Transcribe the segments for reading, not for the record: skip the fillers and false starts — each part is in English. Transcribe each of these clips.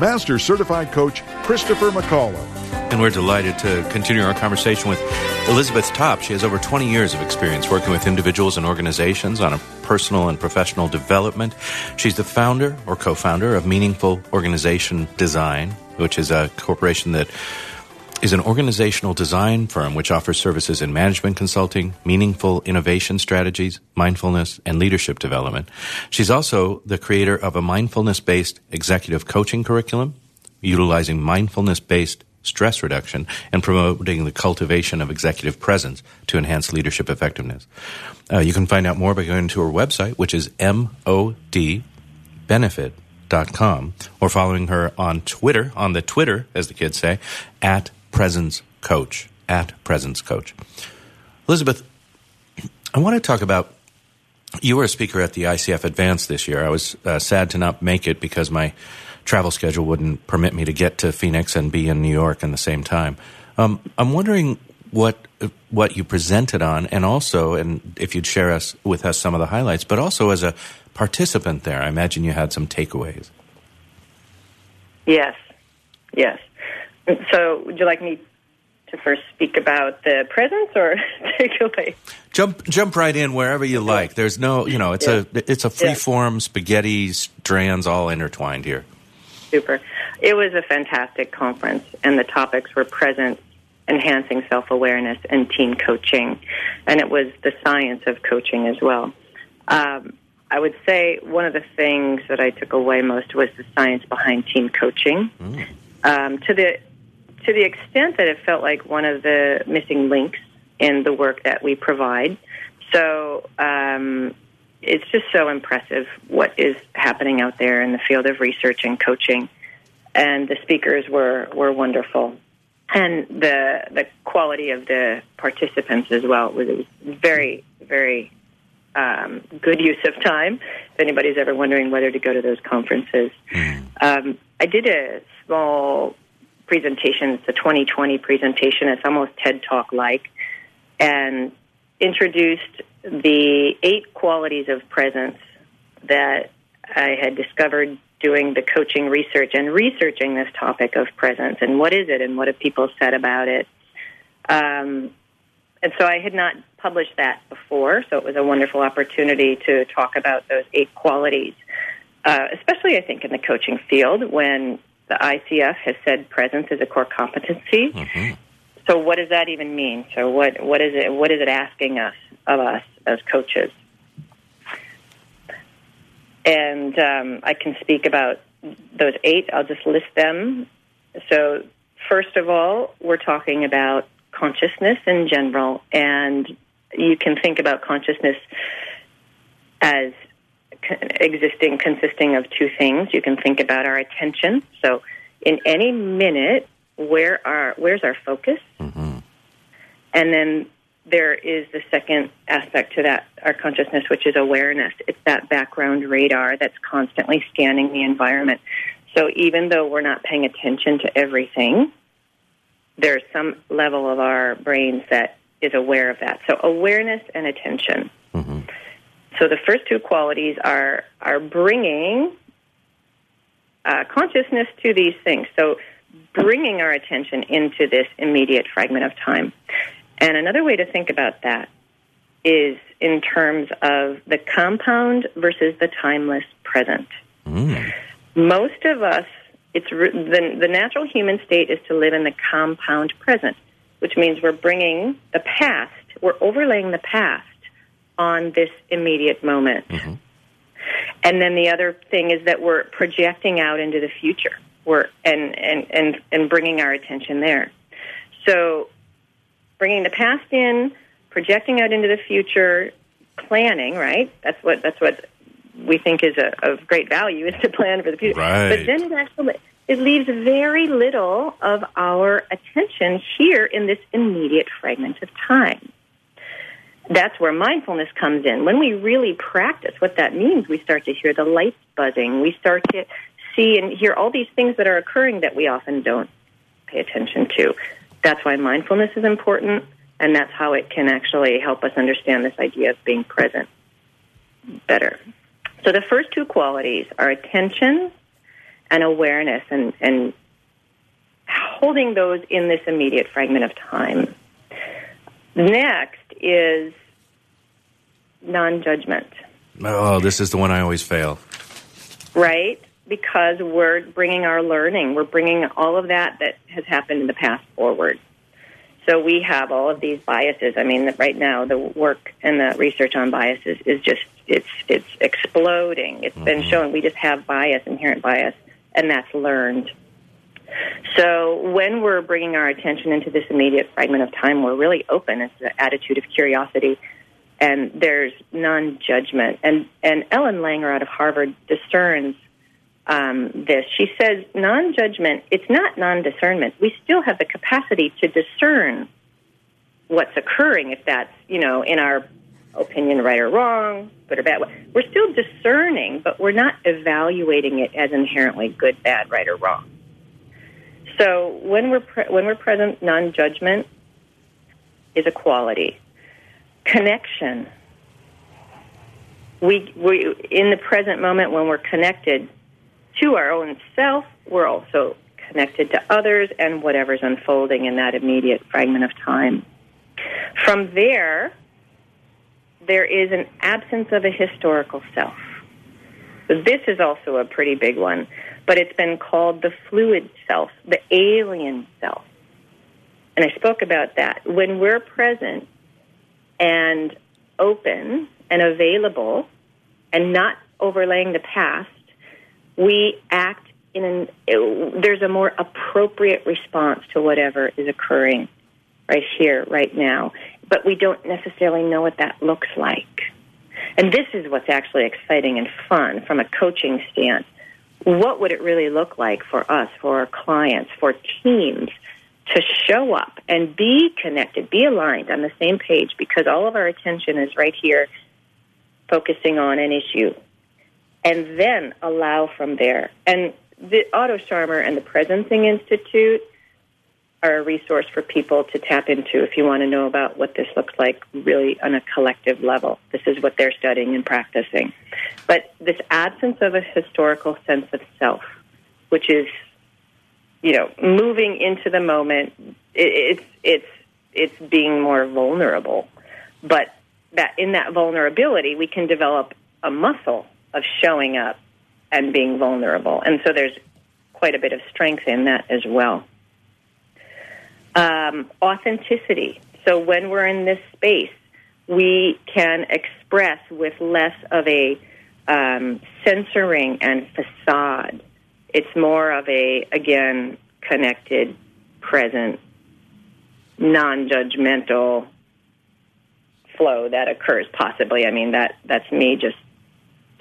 Master Certified Coach Christopher McCullough. And we're delighted to continue our conversation with Elizabeth Topp. She has over 20 years of experience working with individuals and organizations on a personal and professional development. She's the founder or co-founder of Meaningful Organization Design, which is a corporation that is an organizational design firm which offers services in management consulting, meaningful innovation strategies, mindfulness, and leadership development. She's also the creator of a mindfulness-based executive coaching curriculum, utilizing mindfulness-based stress reduction and promoting the cultivation of executive presence to enhance leadership effectiveness. You can find out more by going to her website, which is modbenefit.com, or following her on Twitter, on the Twitter, as the kids say, at Presence Coach, at Presence Coach. Elizabeth, I want to talk about, you were a speaker at the ICF Advance this year. I was sad to not make it because my travel schedule wouldn't permit me to get to Phoenix and be in New York in the same time. I'm wondering what you presented on, and also, and if you'd share with us some of the highlights, but also as a participant there, I imagine you had some takeaways. Yes. So would you like me to first speak about the presence or takeaway? Jump right in wherever you like. There's no, it's a free-form spaghetti strands all intertwined here. Super. It was a fantastic conference, and the topics were presence, enhancing self-awareness, and team coaching. And it was the science of coaching as well. I would say one of the things that I took away most was the science behind team coaching. Mm. To the extent that it felt like one of the missing links in the work that we provide. So it's just so impressive what is happening out there in the field of research and coaching. And the speakers were wonderful. And the quality of the participants as well was very, very good use of time, if anybody's ever wondering whether to go to those conferences. I did a small presentation. It's a 2020 presentation. It's almost TED Talk-like, and introduced the 8 qualities of presence that I had discovered doing the coaching research and researching this topic of presence, and what is it, and what have people said about it. And so I had not published that before, so it was a wonderful opportunity to talk about those 8 qualities, especially, I think, in the coaching field when the ICF has said presence is a core competency. Mm-hmm. So what does that even mean? So what is it asking us as coaches? And I can speak about those 8. I'll just list them. So first of all, we're talking about consciousness in general, and you can think about consciousness as consisting of 2 things. You can think about our attention. So in any minute, where's our focus? Mm-hmm. And then there is the second aspect to that, our consciousness, which is awareness. It's that background radar that's constantly scanning the environment. So even though we're not paying attention to everything, there's some level of our brains that is aware of that. So awareness and attention. Mm-hmm. So the first 2 qualities are bringing consciousness to these things. So bringing our attention into this immediate fragment of time. And another way to think about that is in terms of the compound versus the timeless present. Mm. Most of us, the natural human state is to live in the compound present, which means we're bringing the past, we're overlaying the past on this immediate moment. Mm-hmm. And then the other thing is that we're projecting out into the future. We're and bringing our attention there. So bringing the past in, projecting out into the future, planning, right? That's what we think is of great value, is to plan for the future. Right. But then it actually it leaves very little of our attention here in this immediate fragment of time. That's where mindfulness comes in. When we really practice what that means, we start to hear the lights buzzing. We start to see and hear all these things that are occurring that we often don't pay attention to. That's why mindfulness is important, and that's how it can actually help us understand this idea of being present better. So the first two qualities are attention and awareness, and holding those in this immediate fragment of time. Next is non-judgment. Oh, this is the one I always fail. Right, because we're bringing our learning, we're bringing all of that has happened in the past forward. So we have all of these biases. I mean, right now the work and the research on biases is just, it's exploding. It's been shown we just have bias, inherent bias, and that's learned. So when we're bringing our attention into this immediate fragment of time, we're really open. It's the attitude of curiosity, and there's non-judgment. And Ellen Langer out of Harvard discerns this. She says non-judgment, it's not non-discernment. We still have the capacity to discern what's occurring, if that's, in our opinion, right or wrong, good or bad. We're still discerning, but we're not evaluating it as inherently good, bad, right or wrong. So when we're present, non-judgment is a quality. Connection. We in the present moment, when we're connected to our own self, we're also connected to others and whatever's unfolding in that immediate fragment of time. From there is an absence of a historical self. This is also a pretty big one, but it's been called the fluid self, the alien self. And I spoke about that. When we're present and open and available and not overlaying the past, we act there's a more appropriate response to whatever is occurring right here, right now. But we don't necessarily know what that looks like. And this is what's actually exciting and fun from a coaching stance. What would it really look like for us, for our clients, for teams to show up and be connected, be aligned on the same page, because all of our attention is right here focusing on an issue, and then allow from there. And the Otto Scharmer and the Presencing Institute are a resource for people to tap into if you want to know about what this looks like really on a collective level. This is what they're studying and practicing. But this absence of a historical sense of self, which is, moving into the moment, it's being more vulnerable. But that in that vulnerability, we can develop a muscle of showing up and being vulnerable. And so there's quite a bit of strength in that as well. Authenticity. So when we're in this space, we can express with less of a censoring and facade. It's more of a, again, connected, present, non-judgmental flow that occurs possibly. I mean, that's me just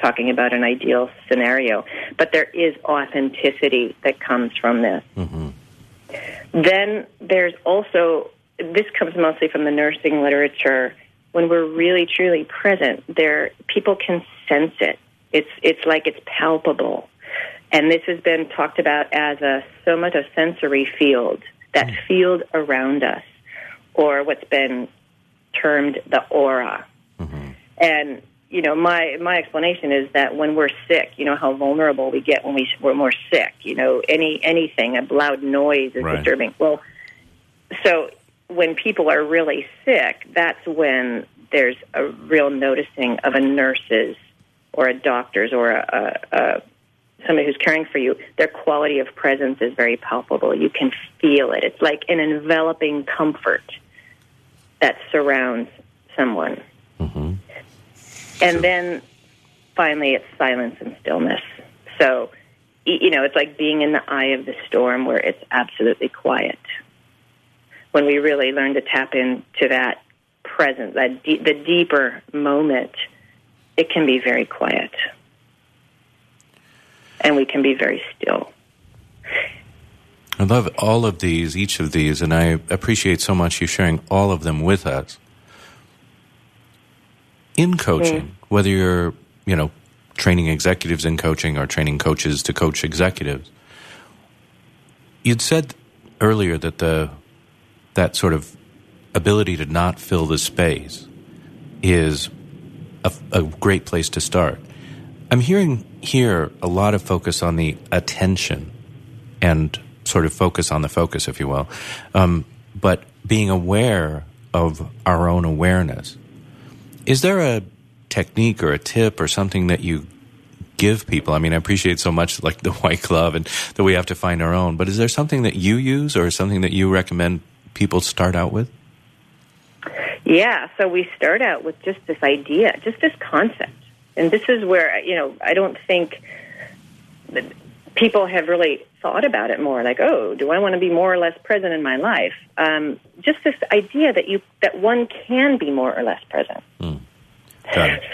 talking about an ideal scenario. But there is authenticity that comes from this. Mm-hmm. Then there's also, this comes mostly from the nursing literature, when we're really, truly present, people can sense it. It's like it's palpable. And this has been talked about as a somatosensory field, that field around us, or what's been termed the aura. Mm-hmm. And, my explanation is that when we're sick, how vulnerable we get when we're more sick, anything, a loud noise is disturbing. Well, so when people are really sick, that's when there's a real noticing of a nurse's or a doctor's or somebody who's caring for you. Their quality of presence is very palpable. You can feel it. It's like an enveloping comfort that surrounds someone. Mm-hmm. And then, finally, it's silence and stillness. So, it's like being in the eye of the storm where it's absolutely quiet. When we really learn to tap into that presence, the deeper moment, it can be very quiet. And we can be very still. I love all of these, each of these, and I appreciate so much you sharing all of them with us. In coaching, whether you're, you know, training executives in coaching or training coaches to coach executives, you'd said earlier that that sort of ability to not fill the space is a great place to start. I'm hearing here a lot of focus on the attention and sort of focus on the focus, if you will, but being aware of our own awareness. Is there a technique or a tip or something that you give people? I mean, I appreciate so much like the white glove and that we have to find our own, but is there something that you use or something that you recommend people start out with? Yeah, so we start out with just this idea, just this concept. And this is where, you know, I don't think that people have really thought about it more, like, oh, do I want to be more or less present in my life? Just this idea that one can be more or less present.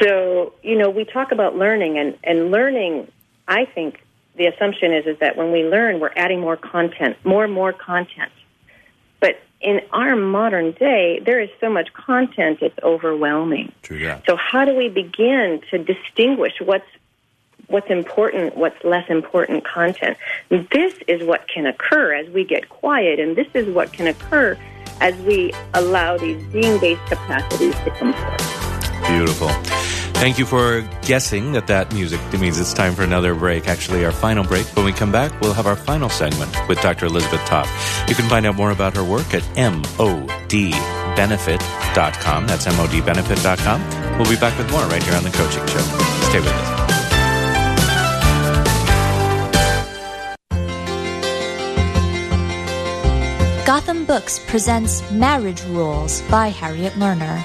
So, you know, we talk about learning, and learning, I think the assumption is that when we learn, we're adding more content, more and more content. But in our modern day, there is so much content, it's overwhelming. True that. So how do we begin to distinguish what's important, what's less important content? This is what can occur as we get quiet, and this is what can occur as we allow these being-based capacities to come forth. Beautiful. Thank you for guessing that music. It means it's time for another break, actually our final break. When we come back, we'll have our final segment with Dr. Elizabeth Topp. You can find out more about her work at modbenefit.com. That's modbenefit.com. We'll be back with more right here on The Coaching Show. Stay with us. Gotham Books presents Marriage Rules by Harriet Lerner.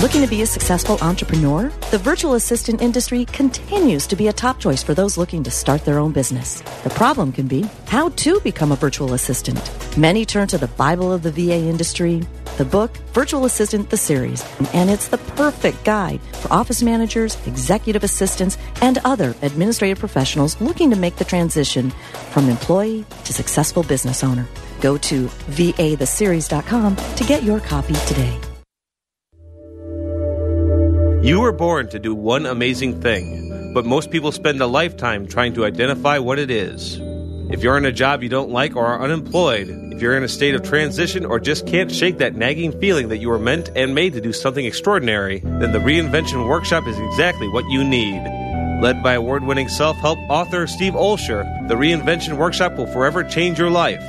Looking to be a successful entrepreneur? The virtual assistant industry continues to be a top choice for those looking to start their own business. The problem can be how to become a virtual assistant. Many turn to the Bible of the VA industry, the book Virtual Assistant The Series, and it's the perfect guide for office managers, executive assistants, and other administrative professionals looking to make the transition from employee to successful business owner. Go to vatheseries.com to get your copy today. You were born to do one amazing thing, but most people spend a lifetime trying to identify what it is. If you're in a job you don't like or are unemployed, if you're in a state of transition or just can't shake that nagging feeling that you were meant and made to do something extraordinary, then the Reinvention Workshop is exactly what you need. Led by award-winning self-help author Steve Olsher, the Reinvention Workshop will forever change your life.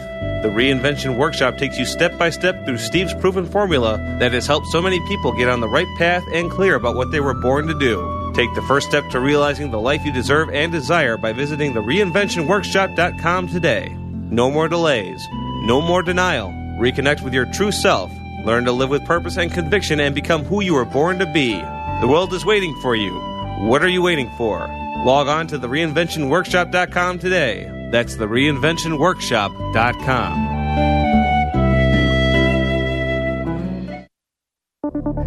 The Reinvention Workshop takes you step by step through Steve's proven formula that has helped so many people get on the right path and clear about what they were born to do. Take the first step to realizing the life you deserve and desire by visiting thereinventionworkshop.com today. No more delays. No more denial. Reconnect with your true self. Learn to live with purpose and conviction and become who you were born to be. The world is waiting for you. What are you waiting for? Log on to thereinventionworkshop.com today. That's thereinventionworkshop.com.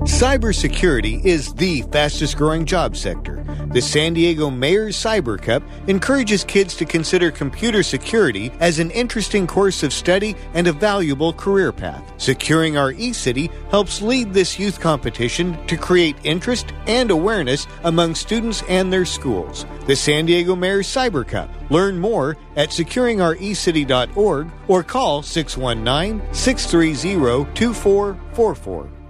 Cybersecurity is the fastest growing job sector, The San Diego Mayor's Cyber Cup encourages kids to consider computer security as an interesting course of study and a valuable career path. Securing Our eCity helps lead this youth competition to create interest and awareness among students and their schools. The San Diego Mayor's Cyber Cup. Learn more at securingourecity.org or call 619-630-2444.